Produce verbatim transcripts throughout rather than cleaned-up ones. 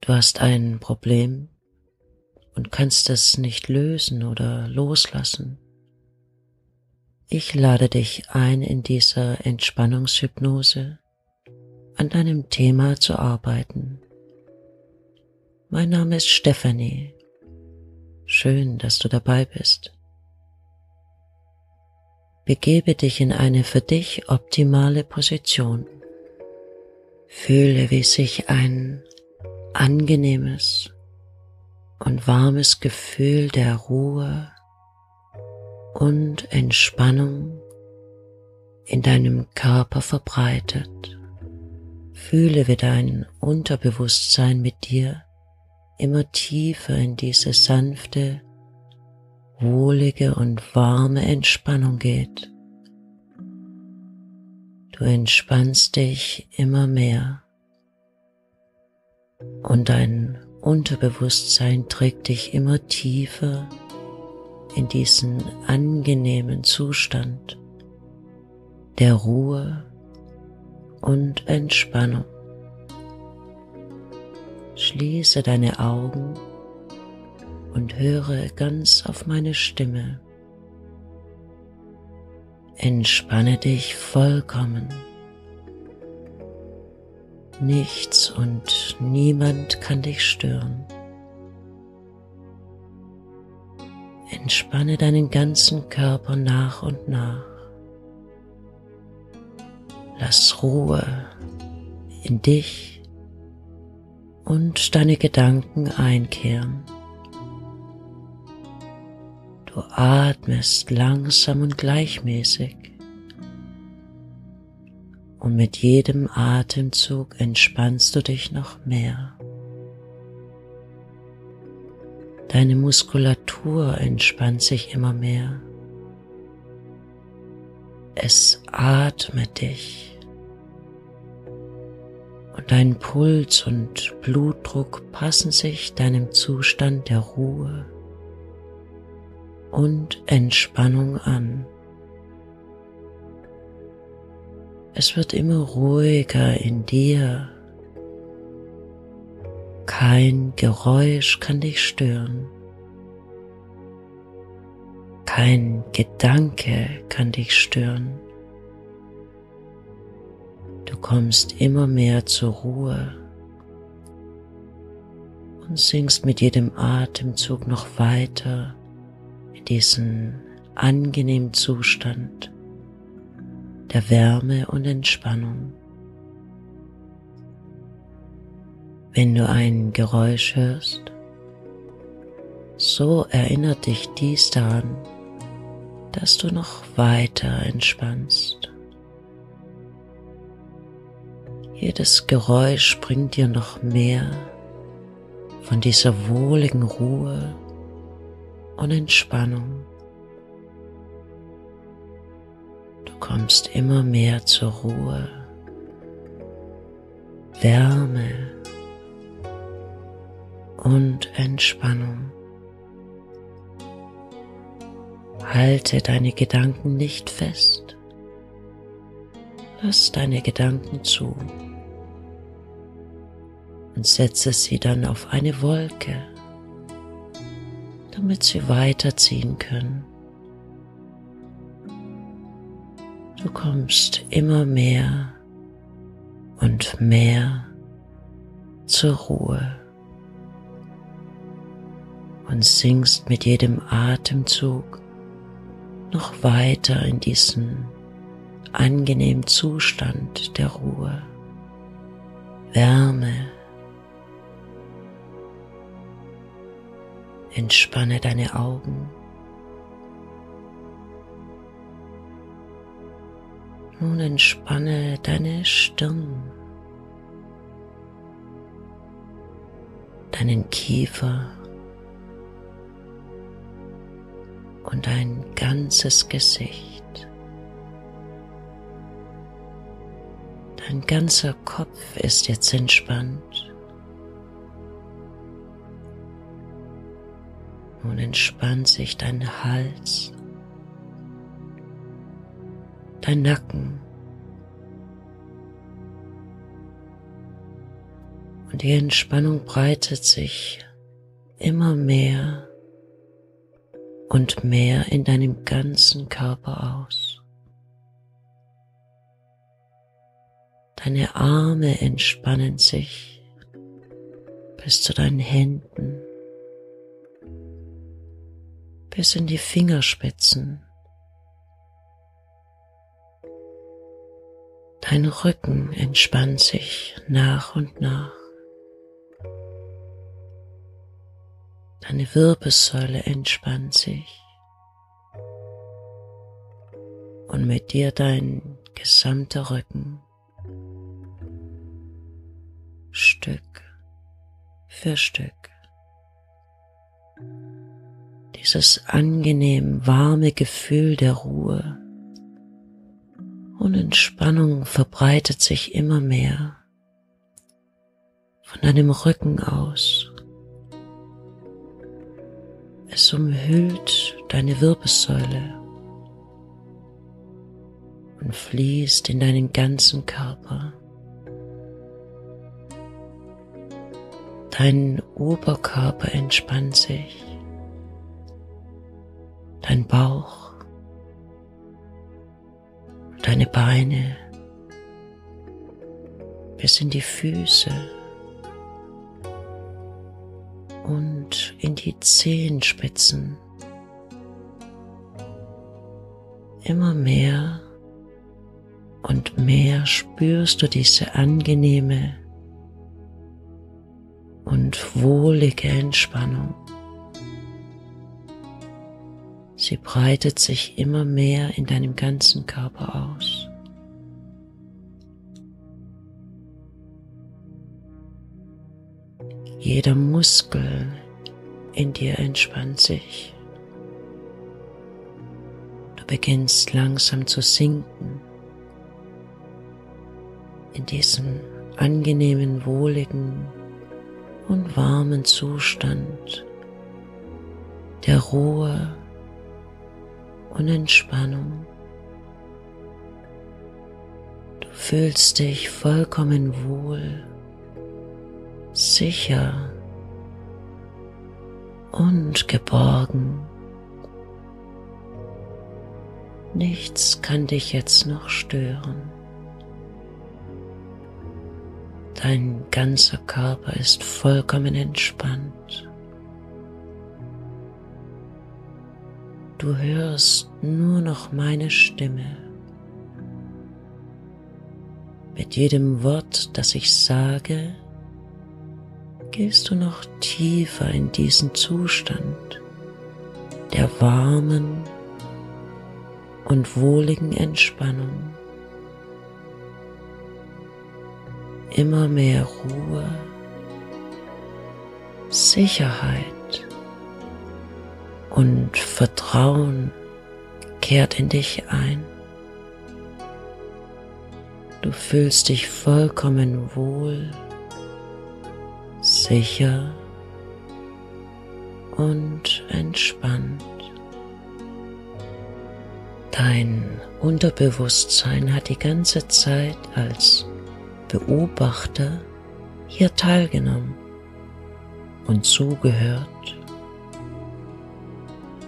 Du hast ein Problem und kannst es nicht lösen oder loslassen. Ich lade dich ein, in dieser Entspannungshypnose an deinem Thema zu arbeiten. Mein Name ist Stefanie. Schön, dass du dabei bist. Begebe dich in eine für dich optimale Position. Fühle, wie sich ein angenehmes und warmes Gefühl der Ruhe und Entspannung in deinem Körper verbreitet. Fühle, wie dein Unterbewusstsein mit dir immer tiefer in diese sanfte, wohlige und warme Entspannung geht. Du entspannst dich immer mehr und dein Unterbewusstsein trägt dich immer tiefer in diesen angenehmen Zustand der Ruhe und Entspannung. Schließe deine Augen und höre ganz auf meine Stimme. Entspanne dich vollkommen. Nichts und niemand kann dich stören. Entspanne deinen ganzen Körper nach und nach. Lass Ruhe in dich und deine Gedanken einkehren. Du atmest langsam und gleichmäßig und mit jedem Atemzug entspannst du dich noch mehr. Deine Muskulatur entspannt sich immer mehr. Es atmet dich und dein Puls und Blutdruck passen sich deinem Zustand der Ruhe und Entspannung an. Es wird immer ruhiger in dir. Kein Geräusch kann dich stören. Kein Gedanke kann dich stören. Du kommst immer mehr zur Ruhe und sinkst mit jedem Atemzug noch weiter in diesen angenehmen Zustand der Wärme und Entspannung. Wenn du ein Geräusch hörst, so erinnert dich dies daran, dass du noch weiter entspannst. Jedes Geräusch bringt dir noch mehr von dieser wohligen Ruhe und Entspannung. Du kommst immer mehr zur Ruhe, Wärme und Entspannung. Halte deine Gedanken nicht fest. Lass deine Gedanken zu und setze sie dann auf eine Wolke, damit sie weiterziehen können. Du kommst immer mehr und mehr zur Ruhe und sinkst mit jedem Atemzug noch weiter in diesen angenehmen Zustand der Ruhe, Wärme. Entspanne deine Augen. Nun entspanne deine Stirn, deinen Kiefer und dein ganzes Gesicht. Dein ganzer Kopf ist jetzt entspannt. Nun entspannt sich dein Hals, dein Nacken und die Entspannung breitet sich immer mehr und mehr in deinem ganzen Körper aus. Deine Arme entspannen sich bis zu deinen Händen, bis in die Fingerspitzen. Dein Rücken entspannt sich nach und nach. Deine Wirbelsäule entspannt sich und mit dir dein gesamter Rücken, Stück für Stück. Dieses angenehm warme Gefühl der Ruhe und Entspannung verbreitet sich immer mehr von deinem Rücken aus. Es umhüllt deine Wirbelsäule und fließt in deinen ganzen Körper. Dein Oberkörper entspannt sich, dein Bauch, deine Beine bis in die Füße und in die Zehenspitzen. Immer mehr und mehr spürst du diese angenehme und wohlige Entspannung. Sie breitet sich immer mehr in deinem ganzen Körper aus. Jeder Muskel in dir entspannt sich. Du beginnst langsam zu sinken in diesem angenehmen, wohligen und warmen Zustand der Ruhe und Entspannung. Du fühlst dich vollkommen wohl, sicher und geborgen. Nichts kann dich jetzt noch stören. Dein ganzer Körper ist vollkommen entspannt. Du hörst nur noch meine Stimme. Mit jedem Wort, das ich sage, gehst du noch tiefer in diesen Zustand der warmen und wohligen Entspannung. Immer mehr Ruhe, Sicherheit und Vertrauen kehrt in dich ein. Du fühlst dich vollkommen wohl, sicher und entspannt. Dein Unterbewusstsein hat die ganze Zeit als Beobachter hier teilgenommen und zugehört.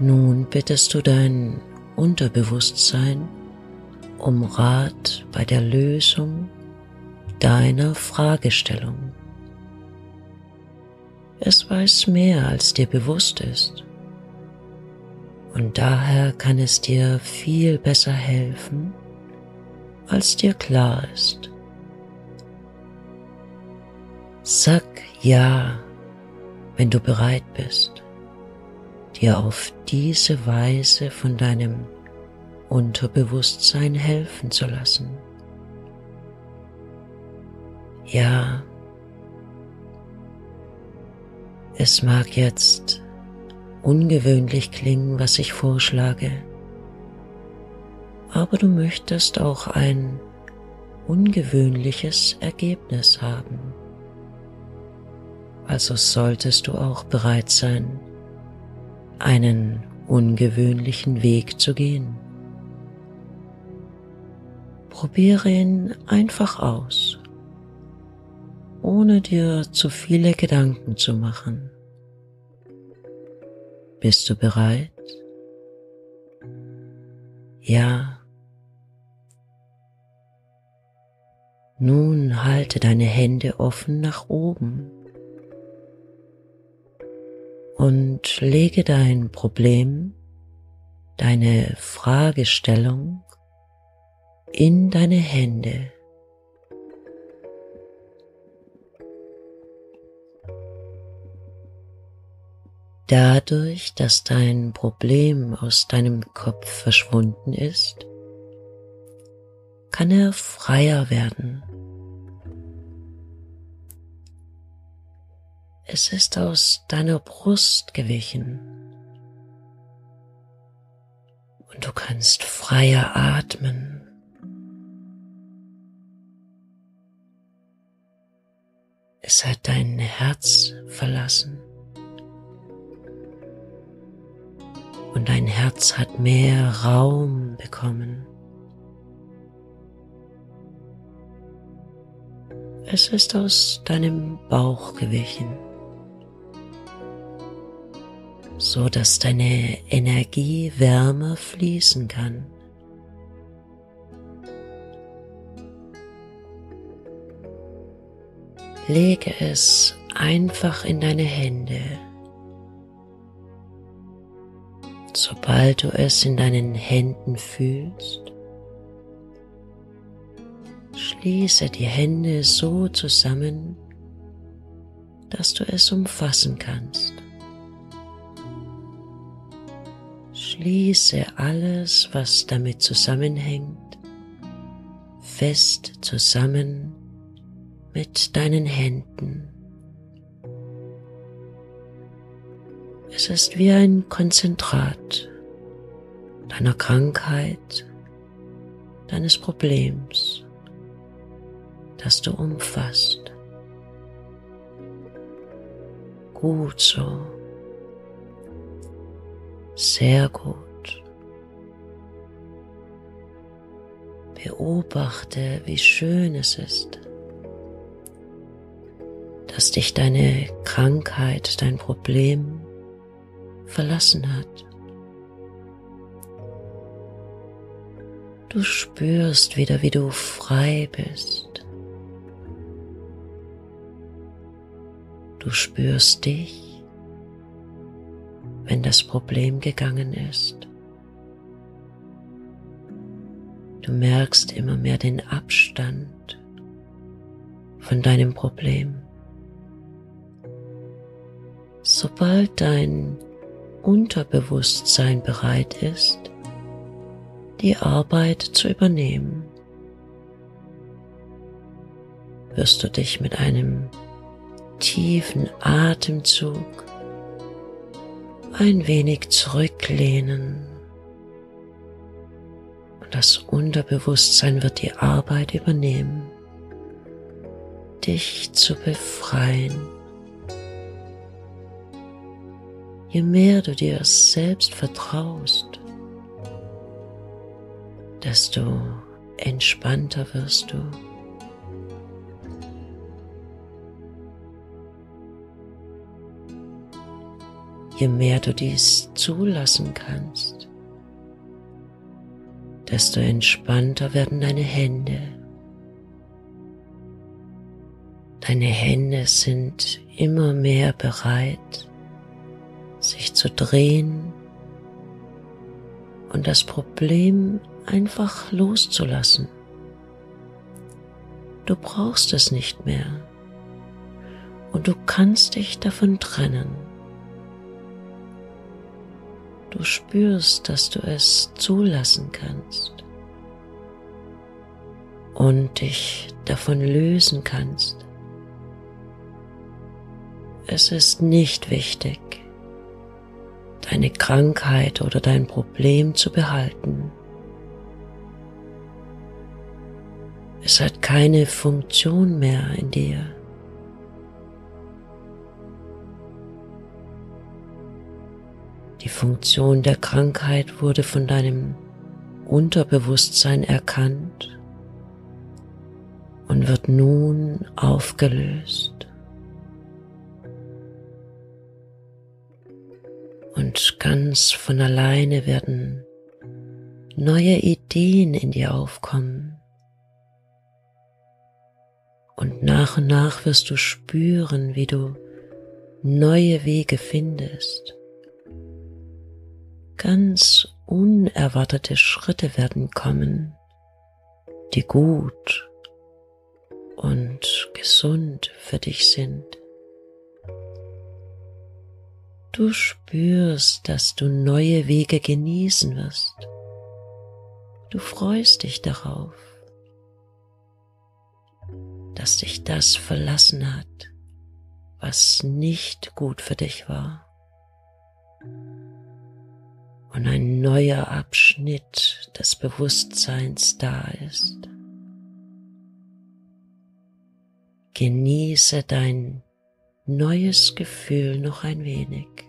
Nun bittest du dein Unterbewusstsein um Rat bei der Lösung deiner Fragestellung. Es weiß mehr, als dir bewusst ist, und daher kann es dir viel besser helfen, als dir klar ist. Sag ja, wenn du bereit bist, dir auf diese Weise von deinem Unterbewusstsein helfen zu lassen. Ja, es mag jetzt ungewöhnlich klingen, was ich vorschlage, aber du möchtest auch ein ungewöhnliches Ergebnis haben. Also solltest du auch bereit sein, einen ungewöhnlichen Weg zu gehen. Probiere ihn einfach aus ohne dir zu viele Gedanken zu machen. Bist du bereit? Ja. Nun halte deine Hände offen nach oben und lege dein Problem, deine Fragestellung in deine Hände. Dadurch, dass dein Problem aus deinem Kopf verschwunden ist, kann er freier werden. Es ist aus deiner Brust gewichen und du kannst freier atmen. Es hat dein Herz verlassen und dein Herz hat mehr Raum bekommen. Es ist aus deinem Bauch gewichen, so dass deine Energie wärmer fließen kann. Lege es einfach in deine Hände. Sobald du es in deinen Händen fühlst, schließe die Hände so zusammen, dass du es umfassen kannst. Schließe alles, was damit zusammenhängt, fest zusammen mit deinen Händen. Es ist wie ein Konzentrat deiner Krankheit, deines Problems, dass du umfasst. Gut so. Sehr gut. Beobachte, wie schön es ist, dass dich deine Krankheit, dein Problem verlassen hat. Du spürst wieder, wie du frei bist. Du spürst dich, wenn das Problem gegangen ist. Du merkst immer mehr den Abstand von deinem Problem. Sobald dein Unterbewusstsein bereit ist, die Arbeit zu übernehmen, wirst du dich mit einem tiefen Atemzug ein wenig zurücklehnen und das Unterbewusstsein wird die Arbeit übernehmen, dich zu befreien. Je mehr du dir selbst vertraust, desto entspannter wirst du. Je mehr du dies zulassen kannst, desto entspannter werden deine Hände. Deine Hände sind immer mehr bereit, sich zu drehen und das Problem einfach loszulassen. Du brauchst es nicht mehr und du kannst dich davon trennen. Du spürst, dass du es zulassen kannst und dich davon lösen kannst. Es ist nicht wichtig, deine Krankheit oder dein Problem zu behalten. Es hat keine Funktion mehr in dir. Die Funktion der Krankheit wurde von deinem Unterbewusstsein erkannt und Widerstand wird nun aufgelöst und ganz von alleine werden neue Ideen in dir aufkommen und nach und nach wirst du spüren, wie du neue Wege findest. Ganz unerwartete Schritte werden kommen, die gut und gesund für dich sind. Du spürst, dass du neue Wege genießen wirst. Du freust dich darauf, dass dich das verlassen hat, was nicht gut für dich war. Und ein neuer Abschnitt des Bewusstseins da ist. Genieße dein neues Gefühl noch ein wenig.